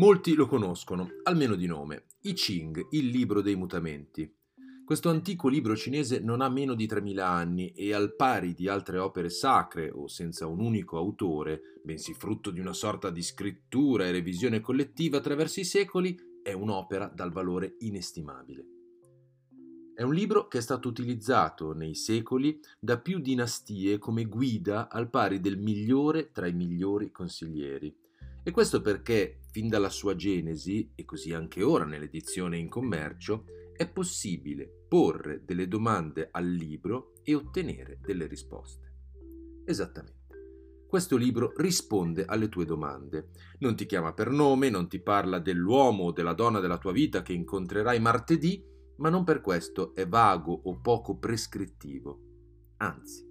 Molti lo conoscono, almeno di nome, I Ching, il libro dei mutamenti. Questo antico libro cinese non ha meno di 3000 anni e, al pari di altre opere sacre o senza un unico autore, bensì frutto di una sorta di scrittura e revisione collettiva attraverso i secoli, è un'opera dal valore inestimabile. È un libro che è stato utilizzato nei secoli da più dinastie come guida al pari del migliore tra i migliori consiglieri. E questo perché, fin dalla sua genesi, e così anche ora nell'edizione in commercio, è possibile porre delle domande al libro e ottenere delle risposte. Esattamente. Questo libro risponde alle tue domande. Non ti chiama per nome, non ti parla dell'uomo o della donna della tua vita che incontrerai martedì, ma non per questo è vago o poco prescrittivo. Anzi,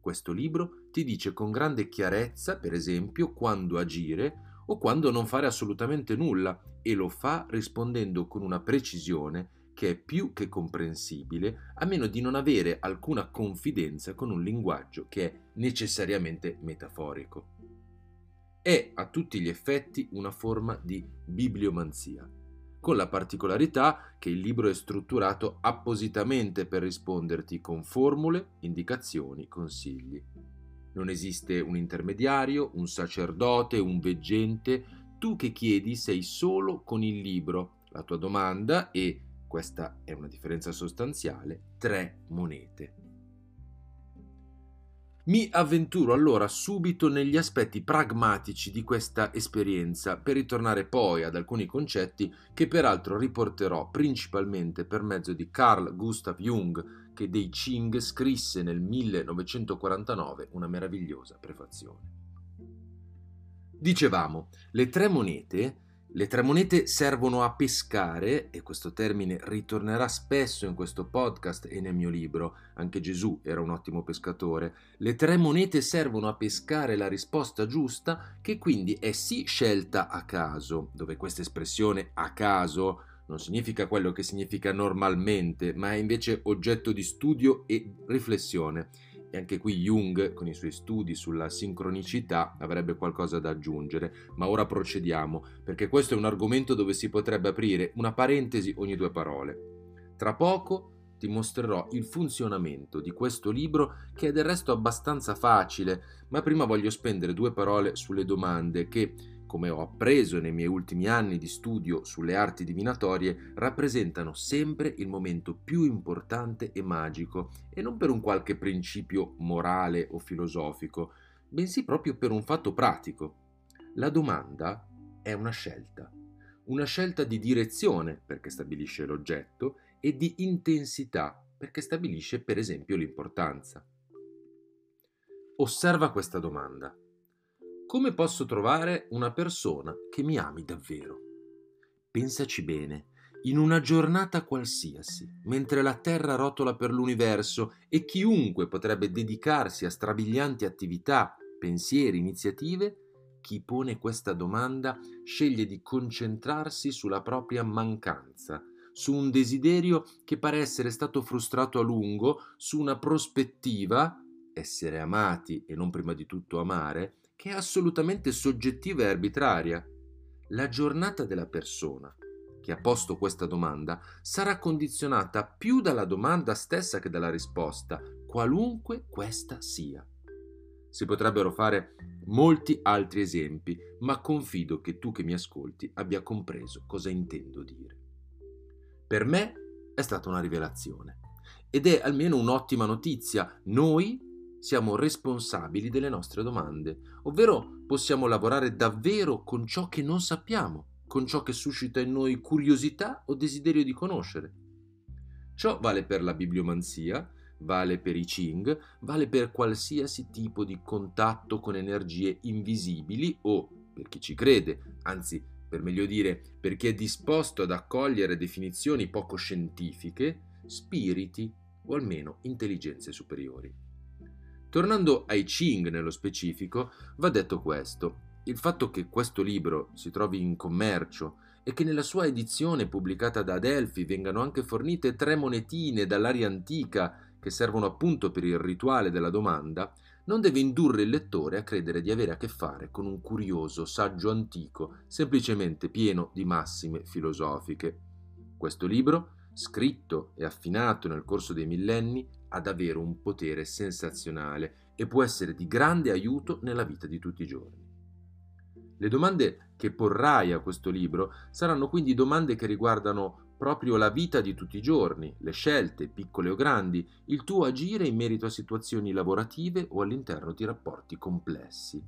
questo libro ti dice con grande chiarezza, per esempio, quando agire o quando non fare assolutamente nulla, e lo fa rispondendo con una precisione che è più che comprensibile, a meno di non avere alcuna confidenza con un linguaggio che è necessariamente metaforico. È a tutti gli effetti una forma di bibliomanzia, con la particolarità che il libro è strutturato appositamente per risponderti con formule, indicazioni, consigli. Non esiste un intermediario, un sacerdote, un veggente. Tu che chiedi sei solo con il libro, la tua domanda e, questa è una differenza sostanziale, 3 monete. Mi avventuro allora subito negli aspetti pragmatici di questa esperienza per ritornare poi ad alcuni concetti che peraltro riporterò principalmente per mezzo di Carl Gustav Jung, che dei Ching scrisse nel 1949 una meravigliosa prefazione. Dicevamo, le tre monete servono a pescare, e questo termine ritornerà spesso in questo podcast e nel mio libro, anche Gesù era un ottimo pescatore. Le 3 monete servono a pescare la risposta giusta, che quindi è sì scelta a caso, dove questa espressione a caso non significa quello che significa normalmente, ma è invece oggetto di studio e riflessione. E anche qui Jung, con i suoi studi sulla sincronicità, avrebbe qualcosa da aggiungere, ma ora procediamo, perché questo è un argomento dove si potrebbe aprire una parentesi ogni 2 parole. Tra poco ti mostrerò il funzionamento di questo libro, che è del resto abbastanza facile, ma prima voglio spendere 2 parole sulle domande che, come ho appreso nei miei ultimi anni di studio sulle arti divinatorie, rappresentano sempre il momento più importante e magico, e non per un qualche principio morale o filosofico, bensì proprio per un fatto pratico. La domanda è una scelta di direzione, perché stabilisce l'oggetto, e di intensità, perché stabilisce, per esempio, l'importanza. Osserva questa domanda. Come posso trovare una persona che mi ami davvero? Pensaci bene, in una giornata qualsiasi, mentre la Terra rotola per l'universo e chiunque potrebbe dedicarsi a strabilianti attività, pensieri, iniziative, chi pone questa domanda sceglie di concentrarsi sulla propria mancanza, su un desiderio che pare essere stato frustrato a lungo, su una prospettiva, essere amati e non prima di tutto amare, che è assolutamente soggettiva e arbitraria. La giornata della persona che ha posto questa domanda sarà condizionata più dalla domanda stessa che dalla risposta, qualunque questa sia. Si potrebbero fare molti altri esempi, ma confido che tu che mi ascolti abbia compreso cosa intendo dire. Per me è stata una rivelazione, ed è almeno un'ottima notizia. Noi siamo responsabili delle nostre domande, ovvero possiamo lavorare davvero con ciò che non sappiamo, con ciò che suscita in noi curiosità o desiderio di conoscere. Ciò vale per la bibliomanzia, vale per i Ching, vale per qualsiasi tipo di contatto con energie invisibili o, per chi ci crede, anzi per meglio dire, per chi è disposto ad accogliere definizioni poco scientifiche, spiriti o almeno intelligenze superiori. Tornando ai Ching nello specifico, va detto questo. Il fatto che questo libro si trovi in commercio e che nella sua edizione pubblicata da Adelphi vengano anche fornite 3 monetine dall'aria antica che servono appunto per il rituale della domanda, non deve indurre il lettore a credere di avere a che fare con un curioso saggio antico, semplicemente pieno di massime filosofiche. Questo libro, scritto e affinato nel corso dei millenni, ha davvero un potere sensazionale e può essere di grande aiuto nella vita di tutti i giorni. Le domande che porrai a questo libro saranno quindi domande che riguardano proprio la vita di tutti i giorni, le scelte, piccole o grandi, il tuo agire in merito a situazioni lavorative o all'interno di rapporti complessi.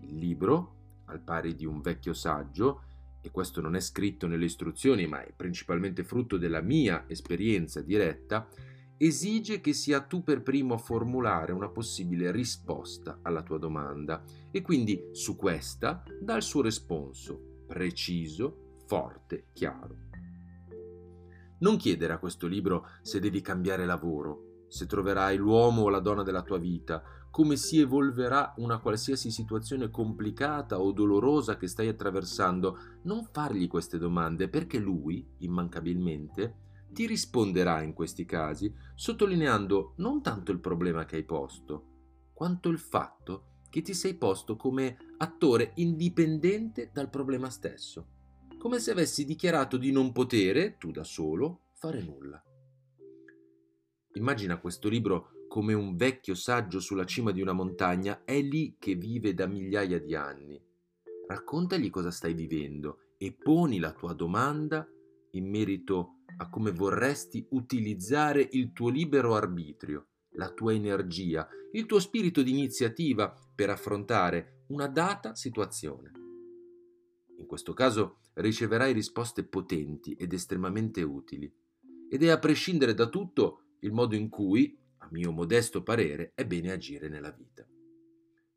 Il libro, al pari di un vecchio saggio, e questo non è scritto nelle istruzioni ma è principalmente frutto della mia esperienza diretta, esige che sia tu per primo a formulare una possibile risposta alla tua domanda e quindi su questa dà il suo responso, preciso, forte, chiaro. Non chiedere a questo libro se devi cambiare lavoro, se troverai l'uomo o la donna della tua vita, come si evolverà una qualsiasi situazione complicata o dolorosa che stai attraversando. Non fargli queste domande perché lui, immancabilmente, ti risponderà in questi casi, sottolineando non tanto il problema che hai posto, quanto il fatto che ti sei posto come attore indipendente dal problema stesso. Come se avessi dichiarato di non potere, tu da solo, fare nulla. Immagina questo libro come un vecchio saggio sulla cima di una montagna, è lì che vive da migliaia di anni. Raccontagli cosa stai vivendo e poni la tua domanda in merito a come vorresti utilizzare il tuo libero arbitrio, la tua energia, il tuo spirito di iniziativa per affrontare una data situazione. In questo caso riceverai risposte potenti ed estremamente utili, ed è a prescindere da tutto il modo in cui, a mio modesto parere, è bene agire nella vita.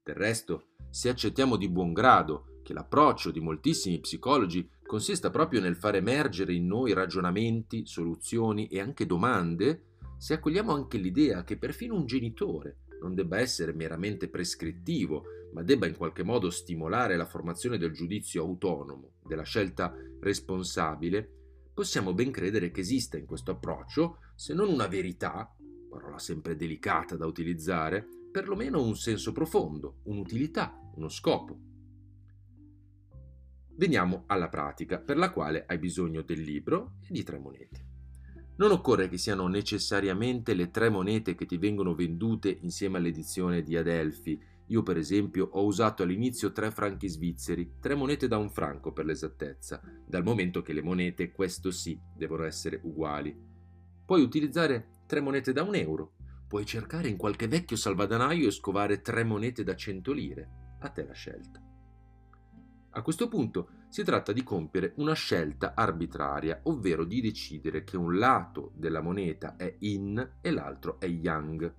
Del resto, se accettiamo di buon grado che l'approccio di moltissimi psicologi consista proprio nel far emergere in noi ragionamenti, soluzioni e anche domande, se accogliamo anche l'idea che perfino un genitore non debba essere meramente prescrittivo, ma debba in qualche modo stimolare la formazione del giudizio autonomo, della scelta responsabile, possiamo ben credere che esista in questo approccio, se non una verità, parola sempre delicata da utilizzare, perlomeno un senso profondo, un'utilità, uno scopo. Veniamo alla pratica, per la quale hai bisogno del libro e di 3 monete. Non occorre che siano necessariamente le 3 monete che ti vengono vendute insieme all'edizione di Adelphi. Io per esempio ho usato all'inizio 3 franchi svizzeri, 3 monete da 1 franco per l'esattezza, dal momento che le monete, questo sì, devono essere uguali. Puoi utilizzare 3 monete da 1 euro, puoi cercare in qualche vecchio salvadanaio e scovare 3 monete da 100 lire, a te la scelta. A questo punto si tratta di compiere una scelta arbitraria, ovvero di decidere che un lato della moneta è yin e l'altro è yang.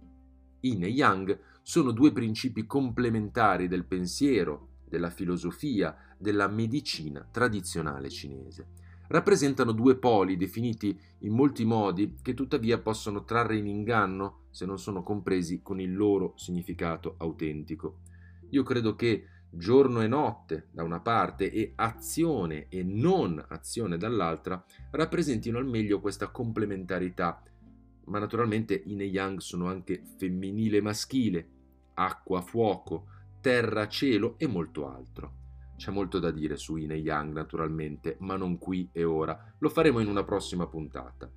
Yin e yang sono 2 principi complementari del pensiero, della filosofia, della medicina tradizionale cinese. Rappresentano 2 poli definiti in molti modi che tuttavia possono trarre in inganno se non sono compresi con il loro significato autentico. Io credo che giorno e notte da una parte e azione e non azione dall'altra rappresentino al meglio questa complementarità, ma naturalmente yin e yang sono anche femminile e maschile, acqua, fuoco, terra, cielo e molto altro. C'è molto da dire su yin e yang naturalmente, ma non qui e ora, lo faremo in una prossima puntata.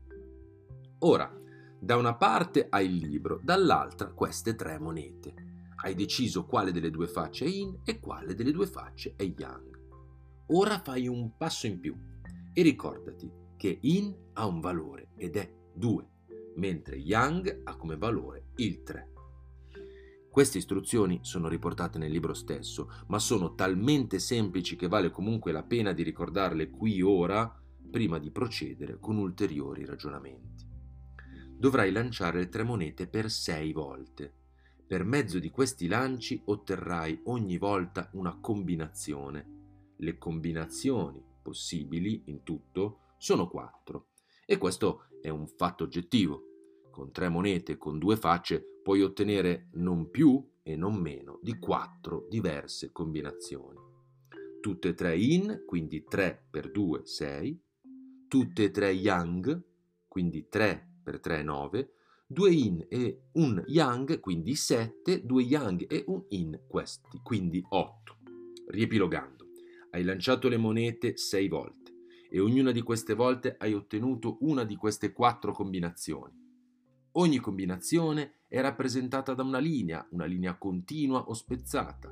Ora, da una parte hai il libro, dall'altra queste 3 monete. Hai deciso quale delle 2 facce è yin e quale delle 2 facce è yang. Ora fai un passo in più e ricordati che yin ha un valore ed è 2, mentre yang ha come valore il 3. Queste istruzioni sono riportate nel libro stesso, ma sono talmente semplici che vale comunque la pena di ricordarle qui ora prima di procedere con ulteriori ragionamenti. Dovrai lanciare le 3 monete per 6 volte. Per mezzo di questi lanci otterrai ogni volta una combinazione. Le combinazioni possibili in tutto sono 4 e questo è un fatto oggettivo. Con 3 monete con 2 facce puoi ottenere non più e non meno di 4 diverse combinazioni. Tutte e 3 yin, quindi 3 per 2, 6. Tutte e 3 yang, quindi 3 per 3, 9. 2 yin e un yang, quindi 7, 2 yang e un yin, questi, quindi 8. Riepilogando, hai lanciato le monete 6 volte e ognuna di queste volte hai ottenuto una di queste 4 combinazioni. Ogni combinazione è rappresentata da una linea continua o spezzata.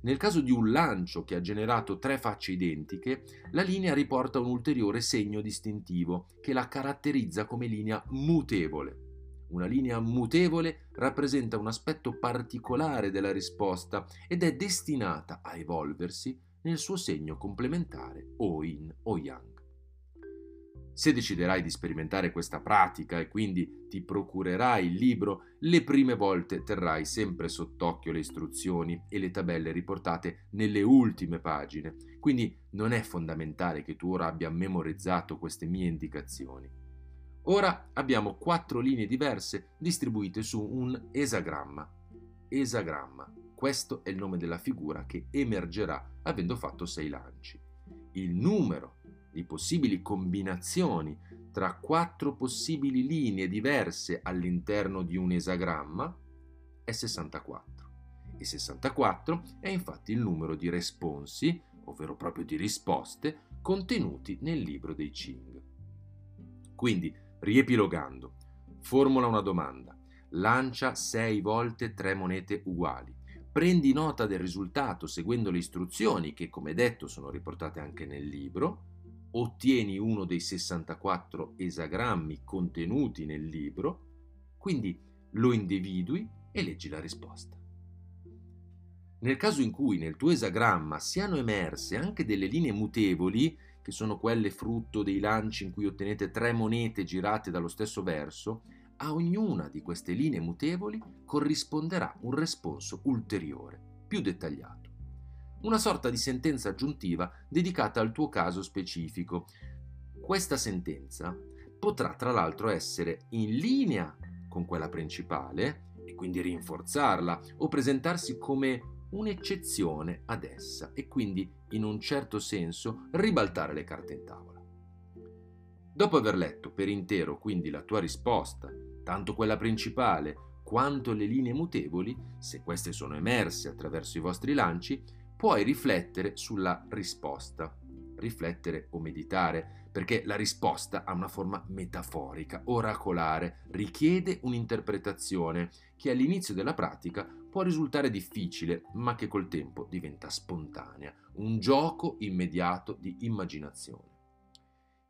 Nel caso di un lancio che ha generato 3 facce identiche, la linea riporta un ulteriore segno distintivo che la caratterizza come linea mutevole. Una linea mutevole rappresenta un aspetto particolare della risposta ed è destinata a evolversi nel suo segno complementare o yin o yang. Se deciderai di sperimentare questa pratica e quindi ti procurerai il libro, le prime volte terrai sempre sott'occhio le istruzioni e le tabelle riportate nelle ultime pagine, quindi non è fondamentale che tu ora abbia memorizzato queste mie indicazioni. Ora abbiamo 4 linee diverse distribuite su un esagramma. Esagramma, questo è il nome della figura che emergerà avendo fatto 6 lanci. Il numero di possibili combinazioni tra 4 possibili linee diverse all'interno di un esagramma è 64. E 64 è infatti il numero di responsi, ovvero proprio di risposte, contenuti nel libro dei Qing. Quindi, riepilogando, formula una domanda, lancia 6 volte 3 monete uguali, prendi nota del risultato seguendo le istruzioni che, come detto, sono riportate anche nel libro, ottieni uno dei 64 esagrammi contenuti nel libro, quindi lo individui e leggi la risposta. Nel caso in cui nel tuo esagramma siano emerse anche delle linee mutevoli, che sono quelle frutto dei lanci in cui ottenete 3 monete girate dallo stesso verso, a ognuna di queste linee mutevoli corrisponderà un responso ulteriore, più dettagliato. Una sorta di sentenza aggiuntiva dedicata al tuo caso specifico. Questa sentenza potrà tra l'altro essere in linea con quella principale e quindi rinforzarla o presentarsi come un'eccezione ad essa e quindi in un certo senso ribaltare le carte in tavola. Dopo aver letto per intero quindi la tua risposta, tanto quella principale quanto le linee mutevoli, se queste sono emerse attraverso i vostri lanci, puoi riflettere sulla risposta, riflettere o meditare, perché la risposta ha una forma metaforica, oracolare, richiede un'interpretazione che all'inizio della pratica può risultare difficile, ma che col tempo diventa spontanea, un gioco immediato di immaginazione.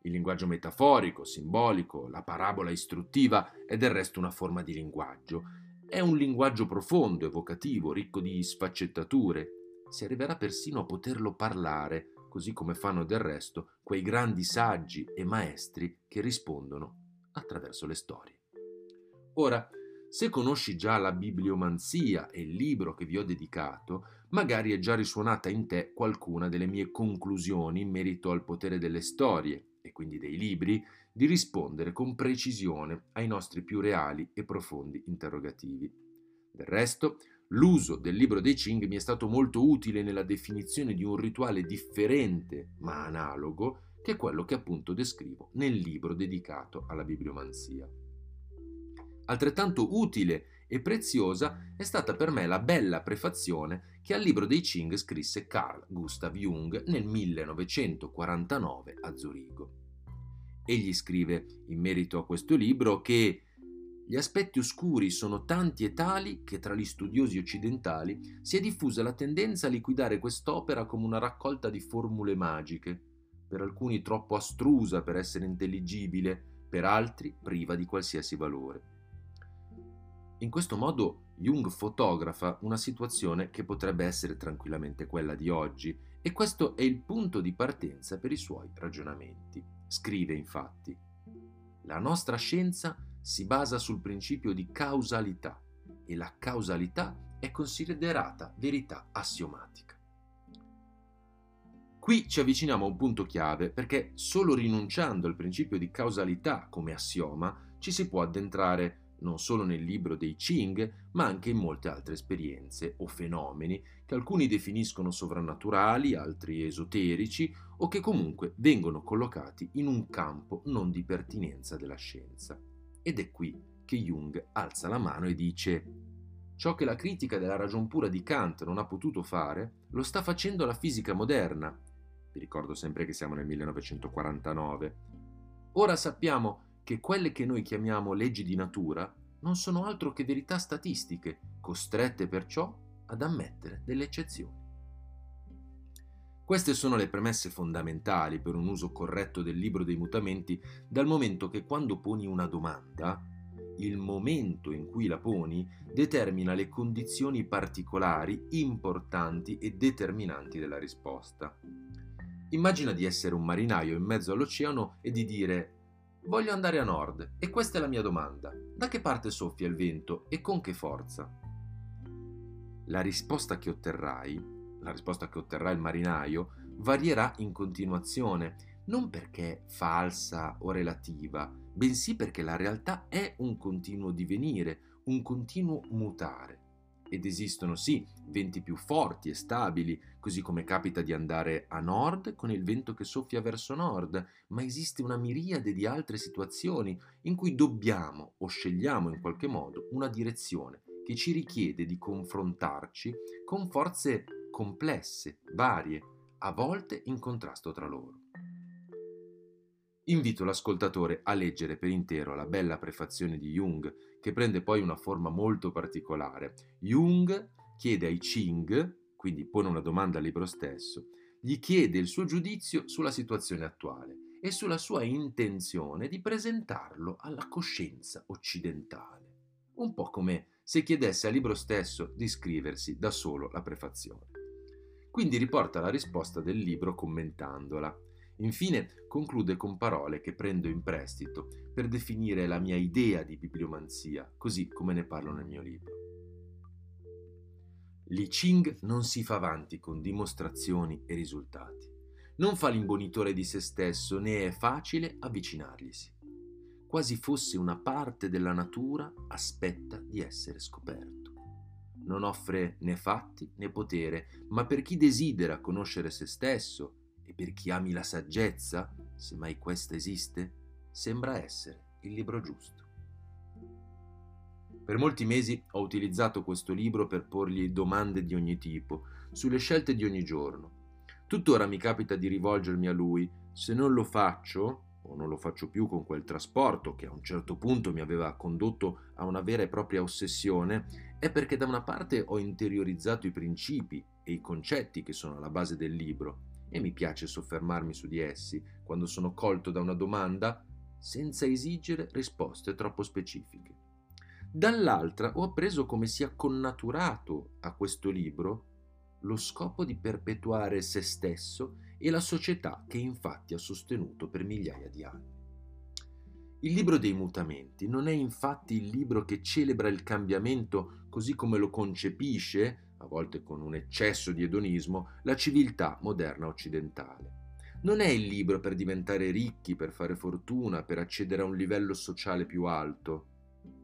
Il linguaggio metaforico, simbolico, la parabola istruttiva è del resto una forma di linguaggio. È un linguaggio profondo, evocativo, ricco di sfaccettature. Si arriverà persino a poterlo parlare, così come fanno del resto quei grandi saggi e maestri che rispondono attraverso le storie. Ora, se conosci già la bibliomanzia e il libro che vi ho dedicato, magari è già risuonata in te qualcuna delle mie conclusioni in merito al potere delle storie, e quindi dei libri, di rispondere con precisione ai nostri più reali e profondi interrogativi. Del resto, l'uso del libro dei Qing mi è stato molto utile nella definizione di un rituale differente, ma analogo, che è quello che appunto descrivo nel libro dedicato alla bibliomanzia. Altrettanto utile e preziosa è stata per me la bella prefazione che al libro dei Qing scrisse Carl Gustav Jung nel 1949 a Zurigo. Egli scrive in merito a questo libro che gli aspetti oscuri sono tanti e tali che tra gli studiosi occidentali si è diffusa la tendenza a liquidare quest'opera come una raccolta di formule magiche, per alcuni troppo astrusa per essere intelligibile, per altri priva di qualsiasi valore. In questo modo Jung fotografa una situazione che potrebbe essere tranquillamente quella di oggi e questo è il punto di partenza per i suoi ragionamenti. Scrive infatti: la nostra scienza si basa sul principio di causalità e la causalità è considerata verità assiomatica. Qui ci avviciniamo a un punto chiave perché solo rinunciando al principio di causalità come assioma ci si può addentrare non solo nel libro dei Qing, ma anche in molte altre esperienze o fenomeni che alcuni definiscono sovrannaturali, altri esoterici, o che comunque vengono collocati in un campo non di pertinenza della scienza. Ed è qui che Jung alza la mano e dice: ciò che la critica della ragion pura di Kant non ha potuto fare, lo sta facendo la fisica moderna. Vi ricordo sempre che siamo nel 1949. Ora sappiamo che quelle che noi chiamiamo leggi di natura non sono altro che verità statistiche, costrette perciò ad ammettere delle eccezioni. Queste sono le premesse fondamentali per un uso corretto del libro dei mutamenti, dal momento che quando poni una domanda, il momento in cui la poni determina le condizioni particolari, importanti e determinanti della risposta. Immagina di essere un marinaio in mezzo all'oceano e di dire: voglio andare a nord e questa è la mia domanda. Da che parte soffia il vento e con che forza? La risposta che otterrà il marinaio varierà in continuazione, non perché falsa o relativa, bensì perché la realtà è un continuo divenire, un continuo mutare. Ed esistono sì venti più forti e stabili, così come capita di andare a nord con il vento che soffia verso nord, ma esiste una miriade di altre situazioni in cui dobbiamo o scegliamo in qualche modo una direzione che ci richiede di confrontarci con forze complesse, varie, a volte in contrasto tra loro. Invito l'ascoltatore a leggere per intero la bella prefazione di Jung, che prende poi una forma molto particolare. Jung chiede ai Ching, quindi pone una domanda al libro stesso, gli chiede il suo giudizio sulla situazione attuale e sulla sua intenzione di presentarlo alla coscienza occidentale. Un po' come se chiedesse al libro stesso di scriversi da solo la prefazione. Quindi riporta la risposta del libro commentandola. Infine conclude con parole che prendo in prestito per definire la mia idea di bibliomanzia, così come ne parlo nel mio libro. Li Ching non si fa avanti con dimostrazioni e risultati, non fa l'imbonitore di se stesso né è facile avvicinarglisi. Quasi fosse una parte della natura aspetta di essere scoperto. Non offre né fatti né potere, ma per chi desidera conoscere se stesso e per chi ami la saggezza, se mai questa esiste, sembra essere il libro giusto. Per molti mesi ho utilizzato questo libro per porgli domande di ogni tipo, sulle scelte di ogni giorno. Tuttora mi capita di rivolgermi a lui, se non lo faccio, o non lo faccio più con quel trasporto che a un certo punto mi aveva condotto a una vera e propria ossessione, è perché da una parte ho interiorizzato i principi e i concetti che sono alla base del libro, e mi piace soffermarmi su di essi quando sono colto da una domanda senza esigere risposte troppo specifiche. Dall'altra ho appreso come sia connaturato a questo libro lo scopo di perpetuare se stesso e la società che infatti ha sostenuto per migliaia di anni. Il libro dei mutamenti non è infatti il libro che celebra il cambiamento così come lo concepisce, a volte con un eccesso di edonismo, la civiltà moderna occidentale. Non è il libro per diventare ricchi, per fare fortuna, per accedere a un livello sociale più alto.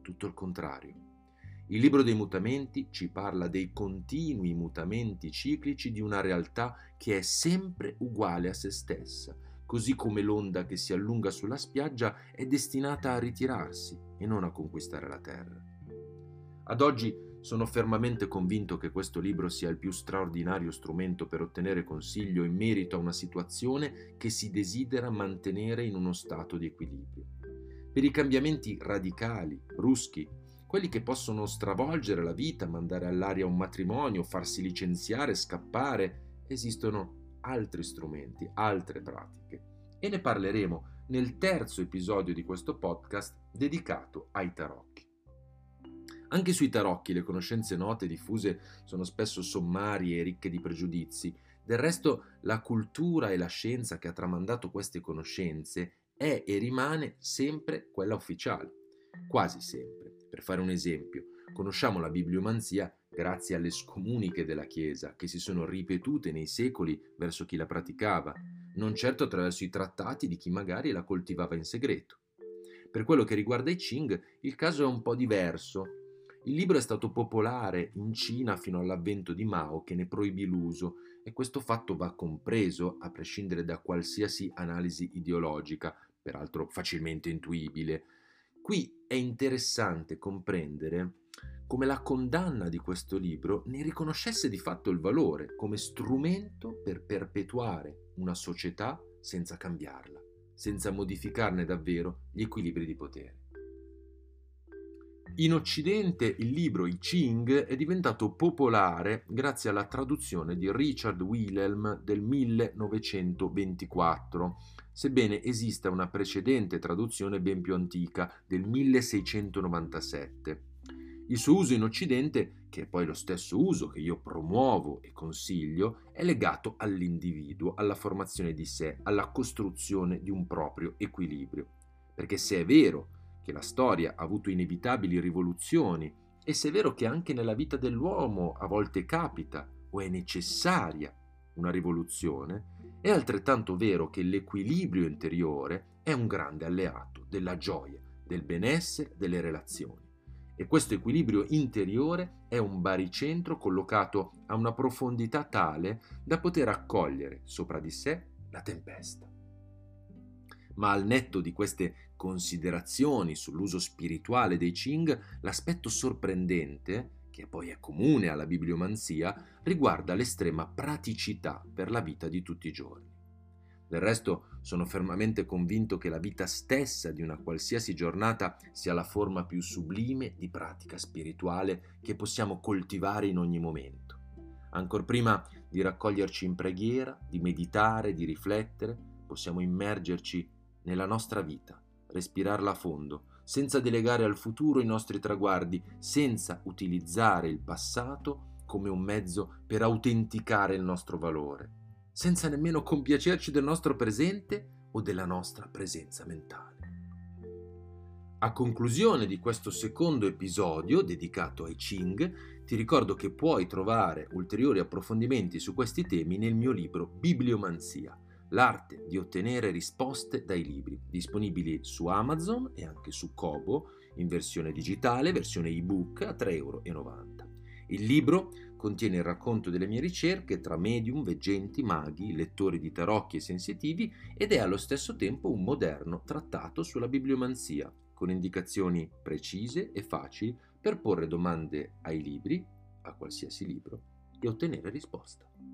Tutto il contrario. Il libro dei mutamenti ci parla dei continui mutamenti ciclici di una realtà che è sempre uguale a se stessa, così come l'onda che si allunga sulla spiaggia è destinata a ritirarsi e non a conquistare la terra. Ad oggi sono fermamente convinto che questo libro sia il più straordinario strumento per ottenere consiglio in merito a una situazione che si desidera mantenere in uno stato di equilibrio. Per i cambiamenti radicali, bruschi, quelli che possono stravolgere la vita, mandare all'aria un matrimonio, farsi licenziare, scappare, esistono altri strumenti, altre pratiche. E ne parleremo nel terzo episodio di questo podcast dedicato ai tarocchi. Anche sui tarocchi le conoscenze note e diffuse sono spesso sommarie e ricche di pregiudizi. Del resto, la cultura e la scienza che ha tramandato queste conoscenze è e rimane sempre quella ufficiale. Quasi sempre. Per fare un esempio, conosciamo la bibliomanzia grazie alle scomuniche della Chiesa, che si sono ripetute nei secoli verso chi la praticava, non certo attraverso i trattati di chi magari la coltivava in segreto. Per quello che riguarda i Qing, il caso è un po' diverso. Il libro è stato popolare in Cina fino all'avvento di Mao, che ne proibì l'uso, e questo fatto va compreso a prescindere da qualsiasi analisi ideologica, peraltro facilmente intuibile. Qui è interessante comprendere come la condanna di questo libro ne riconoscesse di fatto il valore come strumento per perpetuare una società senza cambiarla, senza modificarne davvero gli equilibri di potere. In Occidente il libro I Ching è diventato popolare grazie alla traduzione di Richard Wilhelm del 1924, sebbene esista una precedente traduzione ben più antica del 1697. Il suo uso in Occidente, che è poi lo stesso uso che io promuovo e consiglio, è legato all'individuo, alla formazione di sé, alla costruzione di un proprio equilibrio. Perché se è vero che la storia ha avuto inevitabili rivoluzioni, e se è vero che anche nella vita dell'uomo a volte capita o è necessaria una rivoluzione, è altrettanto vero che l'equilibrio interiore è un grande alleato della gioia, del benessere, delle relazioni. E questo equilibrio interiore è un baricentro collocato a una profondità tale da poter accogliere sopra di sé la tempesta. Ma al netto di queste considerazioni sull'uso spirituale dei Ching, l'aspetto sorprendente, che poi è comune alla bibliomanzia, riguarda l'estrema praticità per la vita di tutti i giorni. Del resto sono fermamente convinto che la vita stessa di una qualsiasi giornata sia la forma più sublime di pratica spirituale che possiamo coltivare in ogni momento. Ancor prima di raccoglierci in preghiera, di meditare, di riflettere, possiamo immergerci nella nostra vita, respirarla a fondo, senza delegare al futuro i nostri traguardi, senza utilizzare il passato come un mezzo per autenticare il nostro valore, senza nemmeno compiacerci del nostro presente o della nostra presenza mentale. A conclusione di questo secondo episodio dedicato ai Ching, ti ricordo che puoi trovare ulteriori approfondimenti su questi temi nel mio libro Bibliomanzia, l'arte di ottenere risposte dai libri, disponibili su Amazon e anche su Kobo in versione digitale, versione ebook a €3,90. Il libro contiene il racconto delle mie ricerche tra medium, veggenti, maghi, lettori di tarocchi e sensitivi ed è allo stesso tempo un moderno trattato sulla bibliomanzia, con indicazioni precise e facili per porre domande ai libri, a qualsiasi libro, e ottenere risposta.